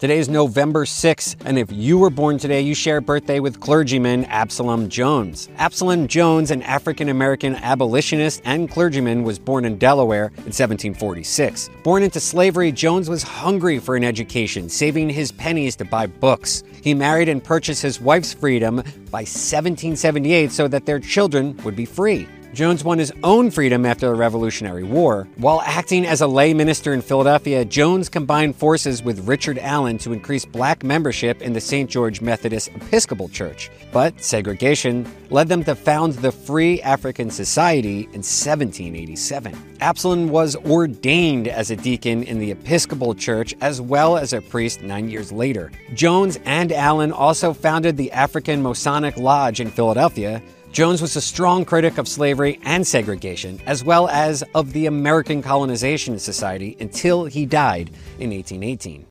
Today is November 6th, and if you were born today, you share a birthday with clergyman Absalom Jones. Absalom Jones, an African-American abolitionist and clergyman, was born in Delaware in 1746. Born into slavery, Jones was hungry for an education, saving his pennies to buy books. He married and purchased his wife's freedom by 1778 so that their children would be free. Jones won his own freedom after the Revolutionary War. While acting as a lay minister in Philadelphia, Jones combined forces with Richard Allen to increase black membership in the St. George Methodist Episcopal Church. But segregation led them to found the Free African Society in 1787. Absalom was ordained as a deacon in the Episcopal Church as well as a priest 9 years later. Jones and Allen also founded the African Masonic Lodge in Philadelphia. Jones was a strong critic of slavery and segregation, as well as of the American Colonization Society, until he died in 1818.